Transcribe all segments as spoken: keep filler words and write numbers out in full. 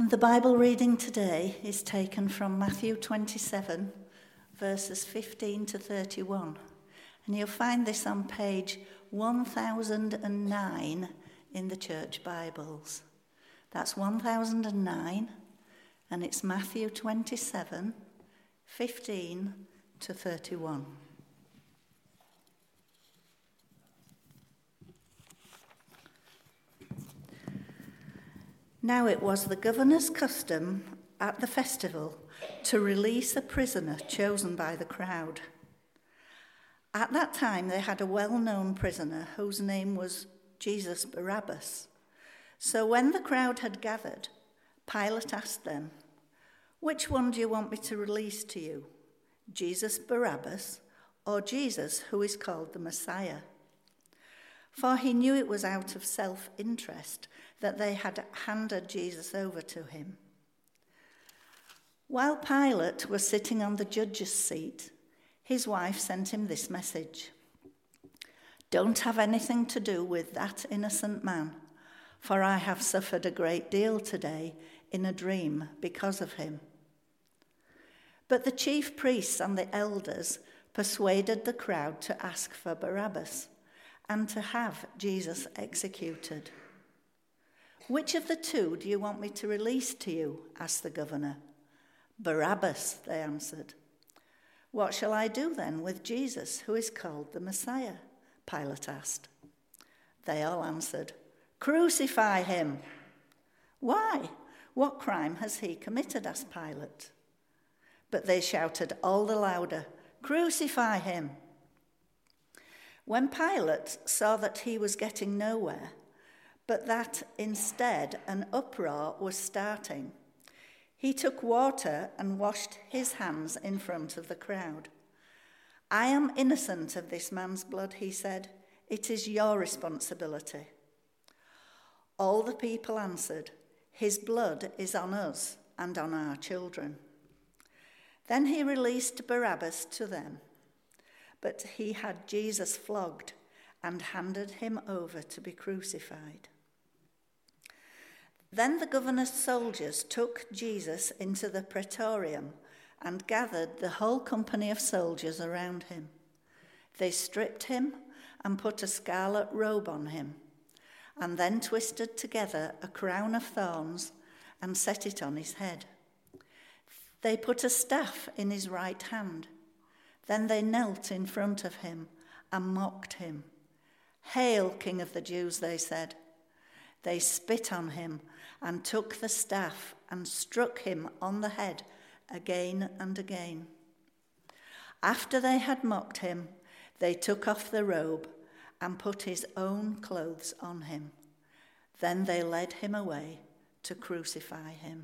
And the Bible reading today is taken from Matthew twenty-seven, verses fifteen to thirty-one. And you'll find this on page one thousand nine in the church Bibles. That's one thousand nine, and it's Matthew twenty-seven, fifteen to thirty-one. Now it was the governor's custom at the festival to release a prisoner chosen by the crowd. At that time they had a well-known prisoner whose name was Jesus Barabbas. So when the crowd had gathered, Pilate asked them, "Which one do you want me to release to you, Jesus Barabbas or Jesus who is called the Messiah?" For he knew it was out of self-interest that they had handed Jesus over to him. While Pilate was sitting on the judge's seat, his wife sent him this message: "Don't have anything to do with that innocent man, for I have suffered a great deal today in a dream because of him." But the chief priests and the elders persuaded the crowd to ask for Barabbas and to have Jesus executed. "Which of the two do you want me to release to you?" asked the governor. "Barabbas," they answered. "What shall I do then with Jesus, who is called the Messiah?" Pilate asked. They all answered, "Crucify him." "Why? What crime has he committed?" asked Pilate. But they shouted all the louder, "Crucify him." When Pilate saw that he was getting nowhere, but that instead an uproar was starting, he took water and washed his hands in front of the crowd. "I am innocent of this man's blood," he said. "It is your responsibility." All the people answered, "His blood is on us and on our children." Then he released Barabbas to them. But he had Jesus flogged and handed him over to be crucified. Then the governor's soldiers took Jesus into the praetorium and gathered the whole company of soldiers around him. They stripped him and put a scarlet robe on him, and then twisted together a crown of thorns and set it on his head. They put a staff in his right hand. Then they knelt in front of him and mocked him. "Hail, King of the Jews," they said. They spit on him and took the staff and struck him on the head again and again. After they had mocked him, they took off the robe and put his own clothes on him. Then they led him away to crucify him.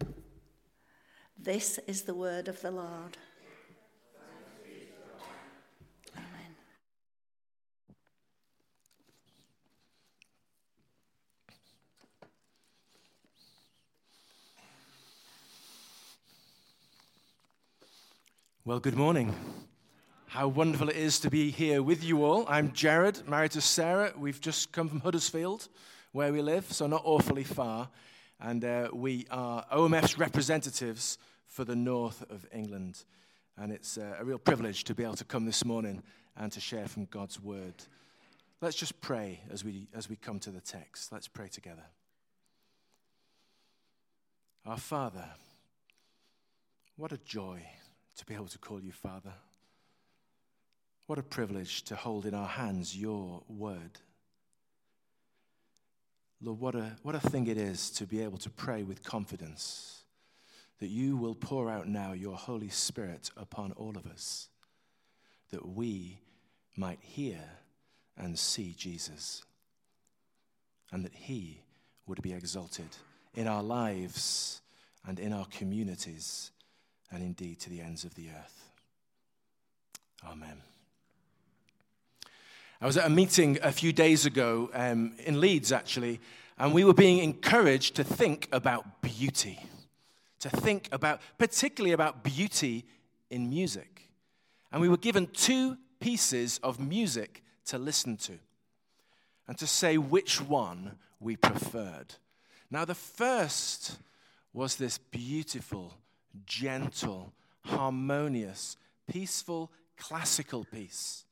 This is the word of the Lord. Well, good morning. How wonderful it is to be here with you all. I'm Jared, married to Sarah. We've just come from Huddersfield, where we live, so not awfully far. And uh, we are O M F's representatives for the north of England. And it's uh, a real privilege to be able to come this morning and to share from God's word. Let's just pray as we as we come to the text. Let's pray together. Our Father, what a joy to be able to call you Father. What a privilege to hold in our hands your word. Lord, what a, what a thing it is to be able to pray with confidence that you will pour out now your Holy Spirit upon all of us, that we might hear and see Jesus, and that he would be exalted in our lives and in our communities, and indeed to the ends of the earth. Amen. I was at a meeting a few days ago um, in Leeds, actually, and we were being encouraged to think about beauty, to think about, particularly about beauty in music. And we were given two pieces of music to listen to and to say which one we preferred. Now, the first was this beautiful, gentle, harmonious, peaceful, classical piece.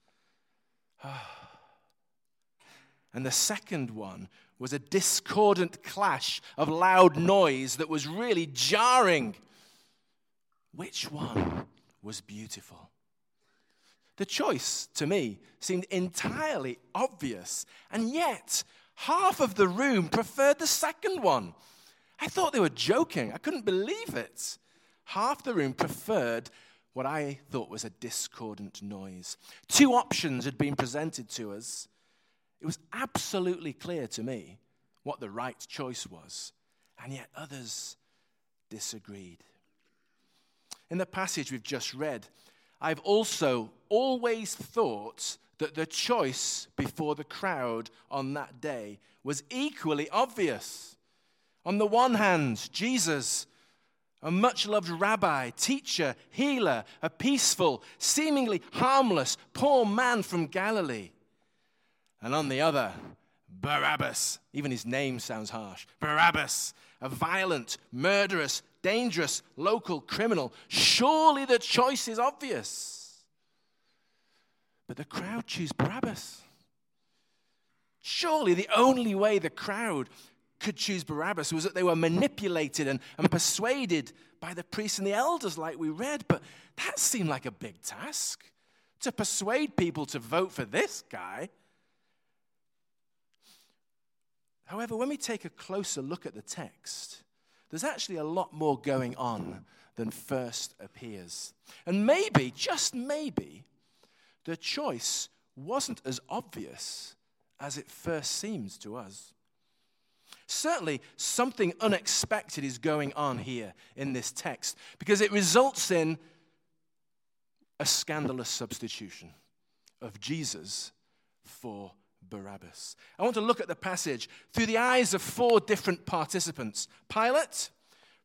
And the second one was a discordant clash of loud noise that was really jarring. Which one was beautiful? The choice, to me, seemed entirely obvious, and yet half of the room preferred the second one. I thought they were joking. I couldn't believe it. Half the room preferred what I thought was a discordant noise. Two options had been presented to us. It was absolutely clear to me what the right choice was, and yet others disagreed. In the passage we've just read, I've also always thought that the choice before the crowd on that day was equally obvious. On the one hand, Jesus, a much-loved rabbi, teacher, healer, a peaceful, seemingly harmless, poor man from Galilee. And on the other, Barabbas, even his name sounds harsh, Barabbas, a violent, murderous, dangerous local criminal. Surely the choice is obvious. But the crowd choose Barabbas. Surely the only way the crowd could choose Barabbas was that they were manipulated and, and persuaded by the priests and the elders, like we read. But that seemed like a big task, to persuade people to vote for this guy. However, when we take a closer look at the text, there's actually a lot more going on than first appears. And maybe, just maybe, the choice wasn't as obvious as it first seems to us. Certainly, something unexpected is going on here in this text, because it results in a scandalous substitution of Jesus for Barabbas. I want to look at the passage through the eyes of four different participants: Pilate,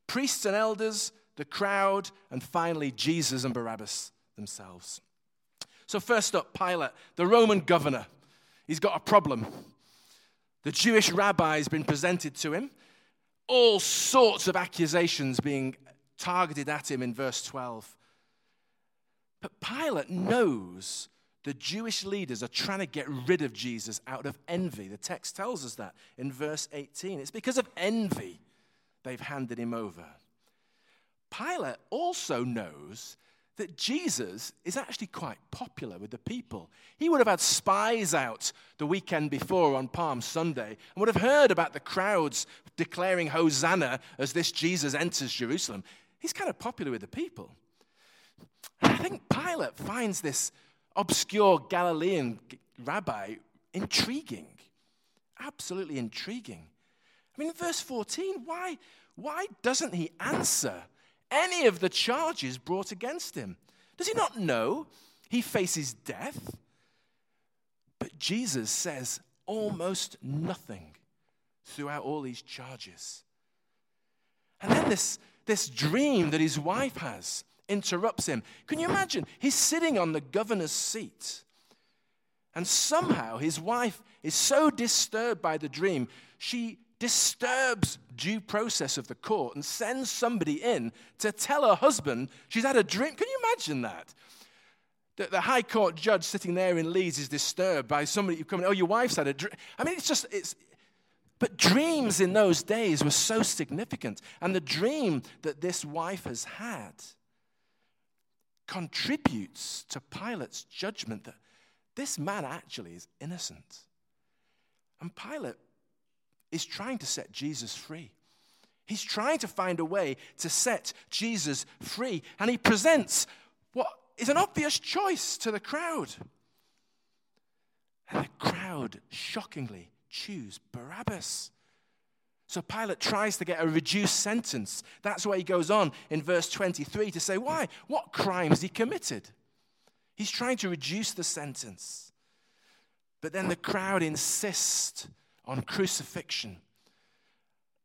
priests and elders, the crowd, and finally Jesus and Barabbas themselves. So first up, Pilate, the Roman governor. He's got a problem. The Jewish rabbi has been presented to him. All sorts of accusations being targeted at him in verse twelve. But Pilate knows the Jewish leaders are trying to get rid of Jesus out of envy. The text tells us that in verse eighteen. It's because of envy they've handed him over. Pilate also knows that Jesus is actually quite popular with the people. He would have had spies out the weekend before on Palm Sunday and would have heard about the crowds declaring Hosanna as this Jesus enters Jerusalem. He's kind of popular with the people. And I think Pilate finds this obscure Galilean rabbi intriguing, absolutely intriguing. I mean, in verse fourteen, why, why doesn't he answer any of the charges brought against him? Does he not know he faces death? But Jesus says almost nothing throughout all these charges. And then this, this dream that his wife has interrupts him. Can you imagine? He's sitting on the governor's seat, and somehow his wife is so disturbed by the dream, she disturbs due process of the court and sends somebody in to tell her husband she's had a dream. Can you imagine that? That the high court judge sitting there in Leeds is disturbed by somebody who comes, oh, your wife's had a dream. I mean, it's just, it's, but dreams in those days were so significant, and the dream that this wife has had contributes to Pilate's judgment that this man actually is innocent. And Pilate is trying to set Jesus free. He's trying to find a way to set Jesus free, and he presents what is an obvious choice to the crowd. And the crowd shockingly choose Barabbas. So Pilate tries to get a reduced sentence. That's why he goes on in verse twenty-three to say, why? What crimes he committed? He's trying to reduce the sentence. But then the crowd insists on crucifixion.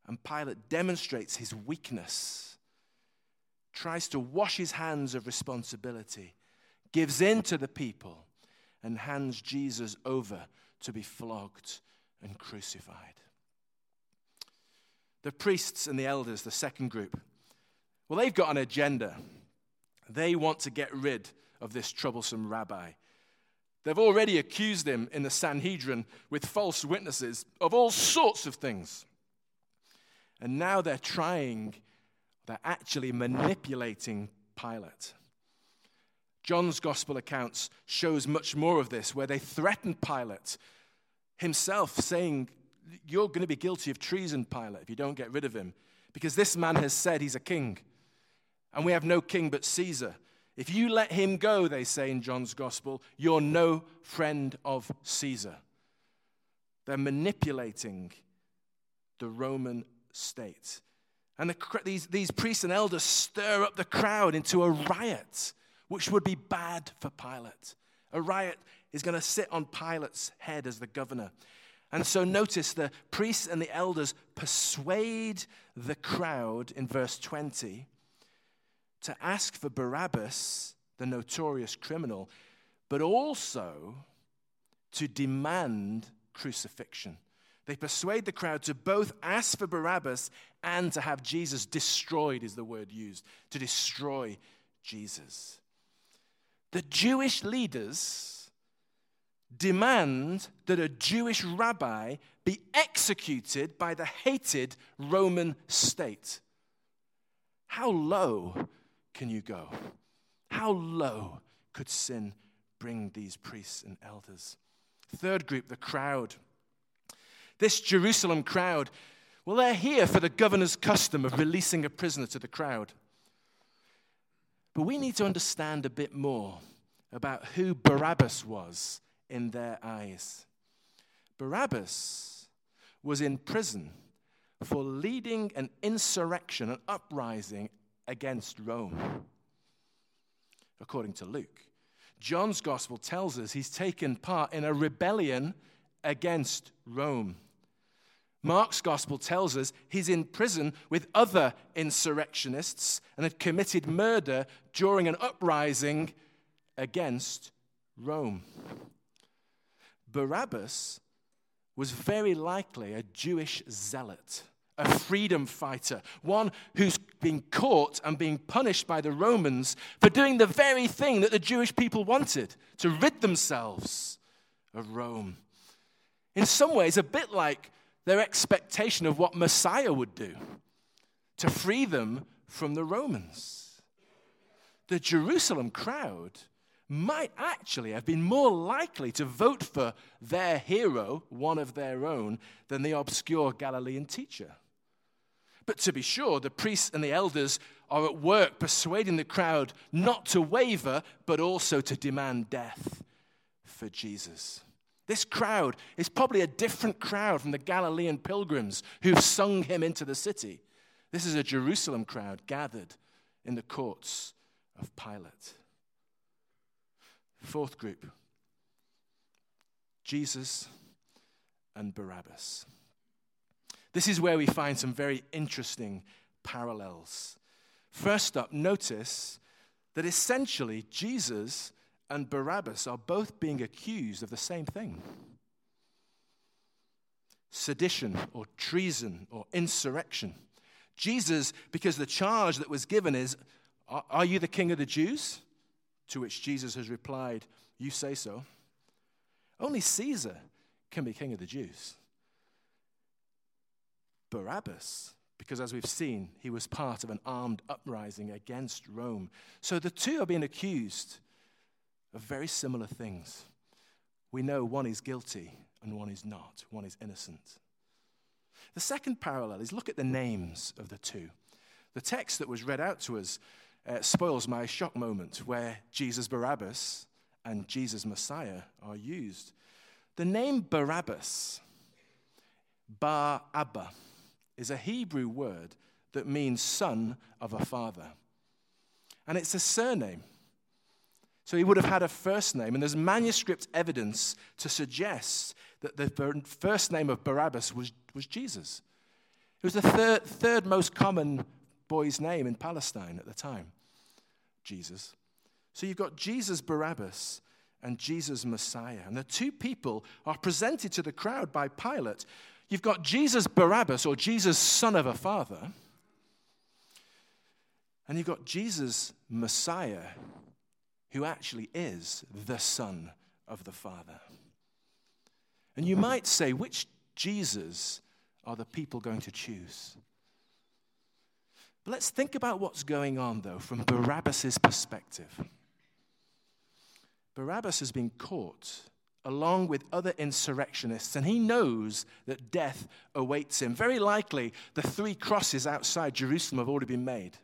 And Pilate demonstrates his weakness, tries to wash his hands of responsibility, gives in to the people, and hands Jesus over to be flogged and crucified. The priests and the elders, the second group, well, they've got an agenda. They want to get rid of this troublesome rabbi. They've already accused him in the Sanhedrin with false witnesses of all sorts of things. And now they're trying, they're actually manipulating Pilate. John's gospel accounts shows much more of this, where they threatened Pilate himself, saying, "You're going to be guilty of treason, Pilate, if you don't get rid of him, because this man has said he's a king, and we have no king but Caesar. If you let him go," they say in John's gospel, "you're no friend of Caesar." They're manipulating the Roman state. And the, these, these priests and elders stir up the crowd into a riot, which would be bad for Pilate. A riot is going to sit on Pilate's head as the governor. And so notice the priests and the elders persuade the crowd in verse twenty to ask for Barabbas, the notorious criminal, but also to demand crucifixion. They persuade the crowd to both ask for Barabbas and to have Jesus destroyed, is the word used, to destroy Jesus. The Jewish leaders demand that a Jewish rabbi be executed by the hated Roman state. How low can you go? How low could sin bring these priests and elders? Third group, the crowd. This Jerusalem crowd, well, they're here for the governor's custom of releasing a prisoner to the crowd. But we need to understand a bit more about who Barabbas was in their eyes. Barabbas was in prison for leading an insurrection, an uprising against Rome, according to Luke. John's gospel tells us he's taken part in a rebellion against Rome. Mark's gospel tells us he's in prison with other insurrectionists and had committed murder during an uprising against Rome. Barabbas was very likely a Jewish zealot, a freedom fighter, one who's been caught and being punished by the Romans for doing the very thing that the Jewish people wanted, to rid themselves of Rome. In some ways, a bit like their expectation of what Messiah would do, to free them from the Romans. The Jerusalem crowd might actually have been more likely to vote for their hero, one of their own, than the obscure Galilean teacher. But to be sure, the priests and the elders are at work persuading the crowd not to waver, but also to demand death for Jesus. This crowd is probably a different crowd from the Galilean pilgrims who've sung him into the city. This is a Jerusalem crowd gathered in the courts of Pilate. Fourth group, Jesus and Barabbas. This is where we find some very interesting parallels. First up, notice that essentially Jesus and Barabbas are both being accused of the same thing. Sedition or treason or insurrection. Jesus, because the charge that was given is, "Are you the king of the Jews?" To which Jesus has replied, "You say so. Only Caesar can be king of the Jews." Barabbas, because as we've seen, he was part of an armed uprising against Rome. So the two are being accused of very similar things. We know one is guilty and one is not. One is innocent. The second parallel is look at the names of the two. The text that was read out to us Uh, spoils my shock moment where Jesus Barabbas and Jesus Messiah are used. The name Barabbas, Bar Abba, is a Hebrew word that means son of a father. And it's a surname. So he would have had a first name, and there's manuscript evidence to suggest that the first name of Barabbas was, was Jesus. It was the third, third most common boy's name in Palestine at the time. Jesus. So you've got Jesus Barabbas and Jesus Messiah. And the two people are presented to the crowd by Pilate. You've got Jesus Barabbas, or Jesus son of a father, and you've got Jesus Messiah, who actually is the son of the father. And you might say, which Jesus are the people going to choose? But let's think about what's going on, though, from Barabbas' perspective. Barabbas has been caught along with other insurrectionists, and he knows that death awaits him. Very likely, the three crosses outside Jerusalem have already been made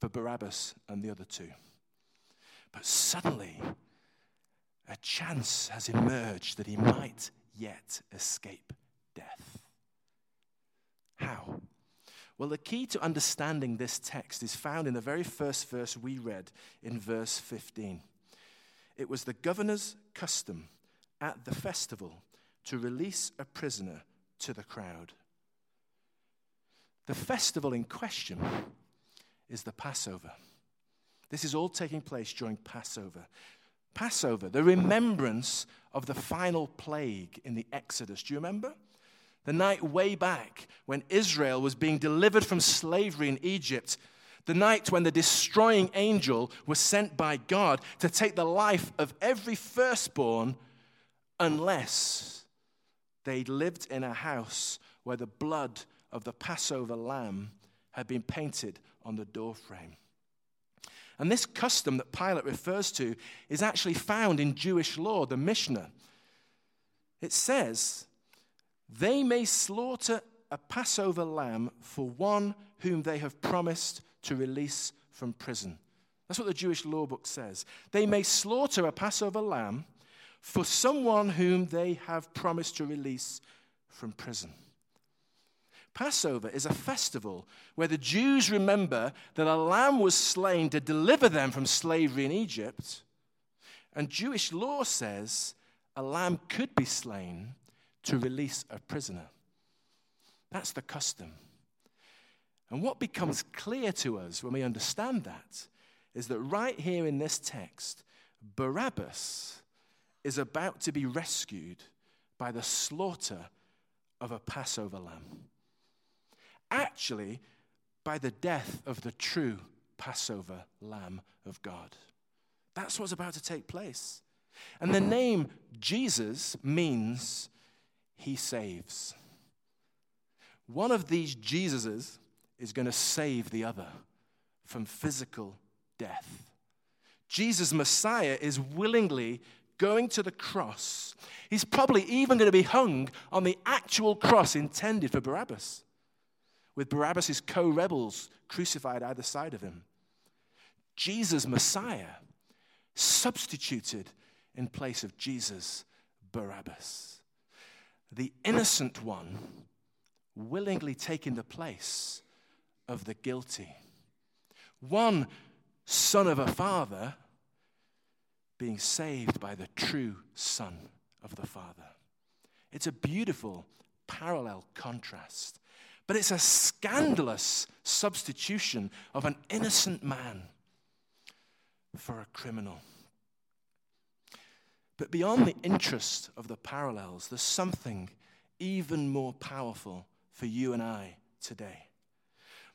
for Barabbas and the other two. But suddenly, a chance has emerged that he might yet escape death. How? Well, the key to understanding this text is found in the very first verse we read in verse fifteen. It was the governor's custom at the festival to release a prisoner to the crowd. The festival in question is the Passover. This is all taking place during Passover. Passover, the remembrance of the final plague in the Exodus. Do you remember? The night way back when Israel was being delivered from slavery in Egypt. The night when the destroying angel was sent by God to take the life of every firstborn unless they lived in a house where the blood of the Passover lamb had been painted on the doorframe. And this custom that Pilate refers to is actually found in Jewish law, the Mishnah. It says, they may slaughter a Passover lamb for one whom they have promised to release from prison. That's what the Jewish law book says. They may slaughter a Passover lamb for someone whom they have promised to release from prison. Passover is a festival where the Jews remember that a lamb was slain to deliver them from slavery in Egypt. And Jewish law says a lamb could be slain to release a prisoner. That's the custom. And what becomes clear to us when we understand that is that right here in this text, Barabbas is about to be rescued by the slaughter of a Passover lamb. Actually, by the death of the true Passover Lamb of God. That's what's about to take place. And the name Jesus means he saves. One of these Jesuses is going to save the other from physical death. Jesus Messiah is willingly going to the cross. He's probably even going to be hung on the actual cross intended for Barabbas, with Barabbas' co-rebels crucified either side of him. Jesus Messiah substituted in place of Jesus Barabbas. The innocent one willingly taking the place of the guilty. One son of a father being saved by the true son of the father. It's a beautiful parallel contrast. But it's a scandalous substitution of an innocent man for a criminal. But beyond the interest of the parallels, there's something even more powerful for you and I today.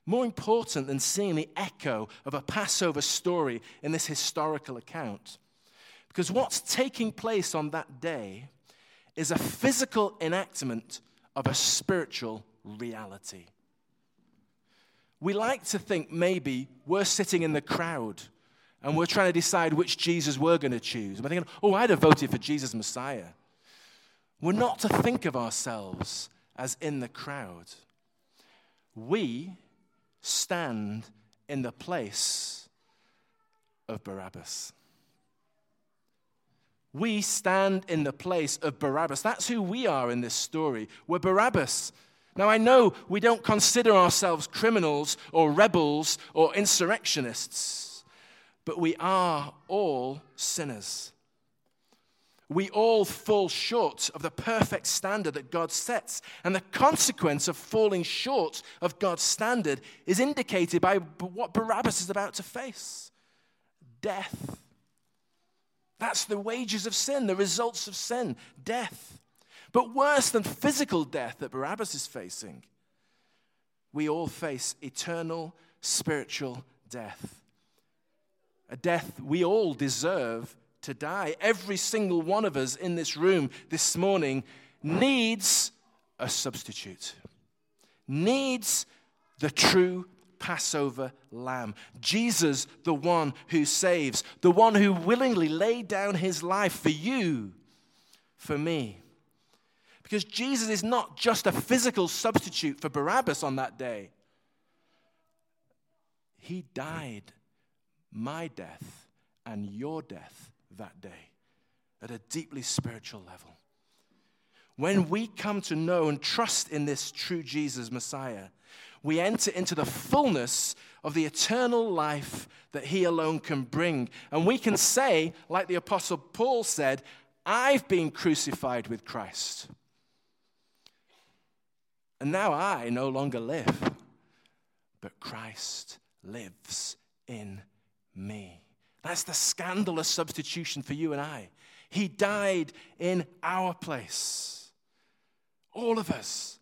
More important than seeing the echo of a Passover story in this historical account, because what's taking place on that day is a physical enactment of a spiritual reality. We like to think maybe we're sitting in the crowd and we're trying to decide which Jesus we're going to choose. And we're thinking, oh, I'd have voted for Jesus Messiah. We're not to think of ourselves as in the crowd. We stand in the place of Barabbas. We stand in the place of Barabbas. That's who we are in this story. We're Barabbas. Now, I know we don't consider ourselves criminals or rebels or insurrectionists, but we are all sinners. We all fall short of the perfect standard that God sets, and the consequence of falling short of God's standard is indicated by what Barabbas is about to face: death. That's the wages of sin, the results of sin, death. But worse than physical death that Barabbas is facing, we all face eternal spiritual death. A death we all deserve to die. Every single one of us in this room this morning needs a substitute, needs the true Passover lamb. Jesus, the one who saves, the one who willingly laid down his life for you, for me. Because Jesus is not just a physical substitute for Barabbas on that day. He died my death and your death that day at a deeply spiritual level. When we come to know and trust in this true Jesus, Messiah, we enter into the fullness of the eternal life that he alone can bring. And we can say, like the Apostle Paul said, I've been crucified with Christ. And now I no longer live, but Christ lives in me. That's the scandalous substitution for you and I. He died in our place. All of us.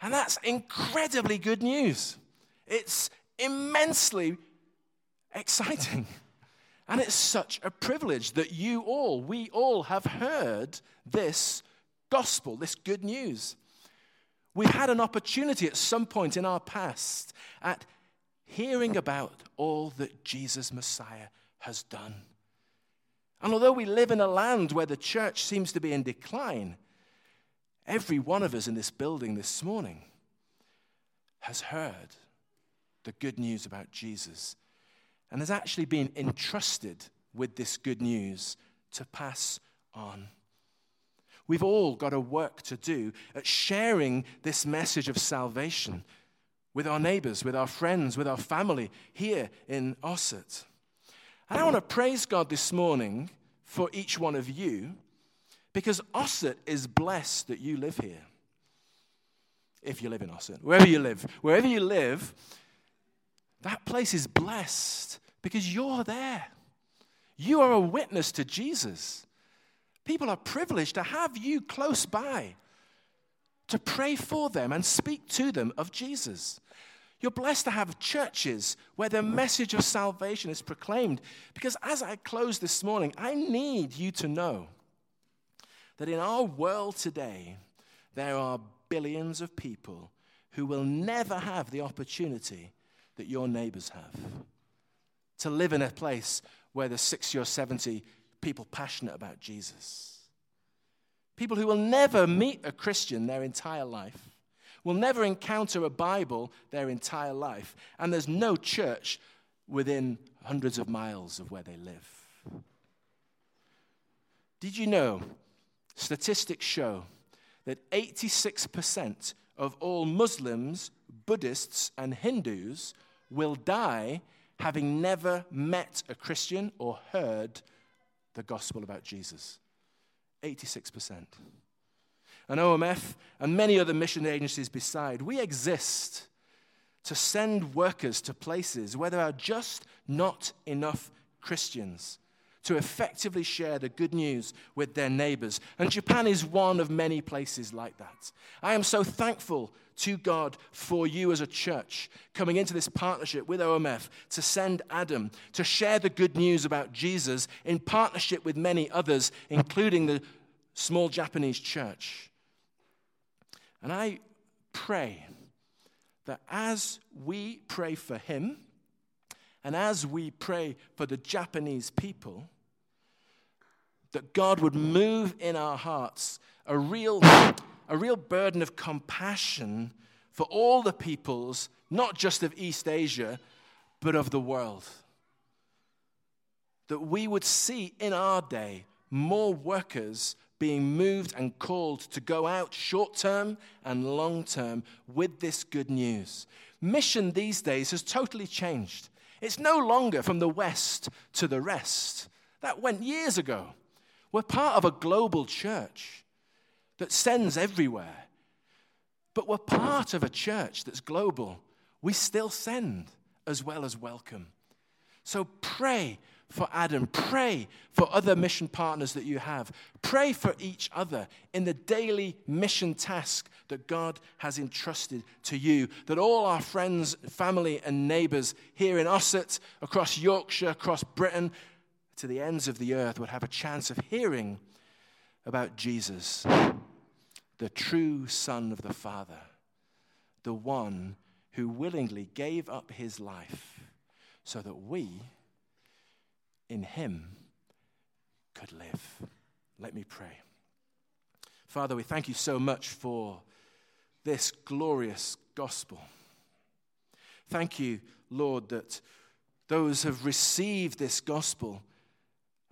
And that's incredibly good news. It's immensely exciting. And it's such a privilege that you all, we all have heard this gospel, this good news. We've had an opportunity at some point in our past at hearing about all that Jesus Messiah has done. And although we live in a land where the church seems to be in decline, every one of us in this building this morning has heard the good news about Jesus and has actually been entrusted with this good news to pass on. We've all got a work to do at sharing this message of salvation with our neighbors, with our friends, with our family here in Ossett. And I want to praise God this morning for each one of you, because Ossett is blessed that you live here. If you live in Ossett, wherever you live, wherever you live, that place is blessed because you're there. You are a witness to Jesus. People are privileged to have you close by, to pray for them and speak to them of Jesus. You're blessed to have churches where the message of salvation is proclaimed. Because as I close this morning, I need you to know that in our world today, there are billions of people who will never have the opportunity that your neighbors have to live in a place where there's sixty or seventy people passionate about Jesus. People who will never meet a Christian their entire life, will never encounter a Bible their entire life, and there's no church within hundreds of miles of where they live. Did you know, statistics show that eighty-six percent of all Muslims, Buddhists, and Hindus will die having never met a Christian or heard the gospel about Jesus? eighty-six percent. And O M F and many other mission agencies beside, we exist to send workers to places where there are just not enough Christians to effectively share the good news with their neighbors. And Japan is one of many places like that. I am so thankful to God for you as a church coming into this partnership with O M F to send Adam to share the good news about Jesus in partnership with many others, including the small Japanese church. And I pray that as we pray for him, and as we pray for the Japanese people, that God would move in our hearts a real, a real burden of compassion for all the peoples, not just of East Asia, but of the world. That we would see in our day more workers being moved and called to go out short-term and long-term with this good news. Mission these days has totally changed. It's no longer from the West to the rest. That went years ago. We're part of a global church that sends everywhere. But we're part of a church that's global. We still send as well as welcome. So pray for Adam. Pray for other mission partners that you have. Pray for each other in the daily mission task that God has entrusted to you. That all our friends, family, and neighbours here in Ossett, across Yorkshire, across Britain, to the ends of the earth would have a chance of hearing about Jesus, the true Son of the Father, the one who willingly gave up his life so that we, in him, could live. Let me pray. Father, we thank you so much for this glorious gospel. Thank you, Lord, that those who have received this gospel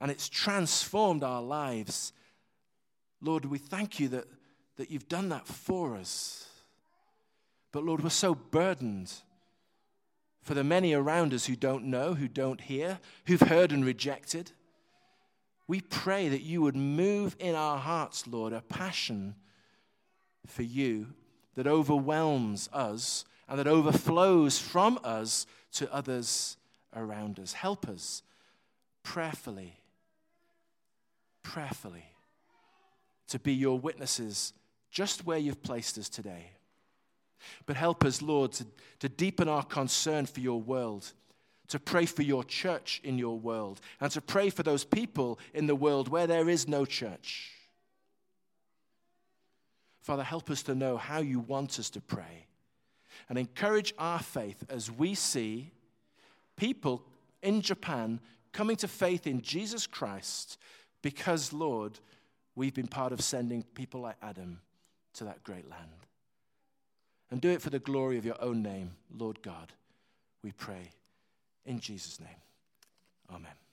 and it's transformed our lives. Lord, we thank you that, that you've done that for us. But Lord, we're so burdened for the many around us who don't know, who don't hear, who've heard and rejected. We pray that you would move in our hearts, Lord, a passion for you that overwhelms us and that overflows from us to others around us. Help us prayerfully, prayerfully to be your witnesses just where you've placed us today. But help us, Lord, to, to deepen our concern for your world, to pray for your church in your world, and to pray for those people in the world where there is no church. Father, help us to know how you want us to pray and encourage our faith as we see people in Japan coming to faith in Jesus Christ because, Lord, we've been part of sending people like Adam to that great land. And do it for the glory of your own name, Lord God, we pray in Jesus' name. Amen.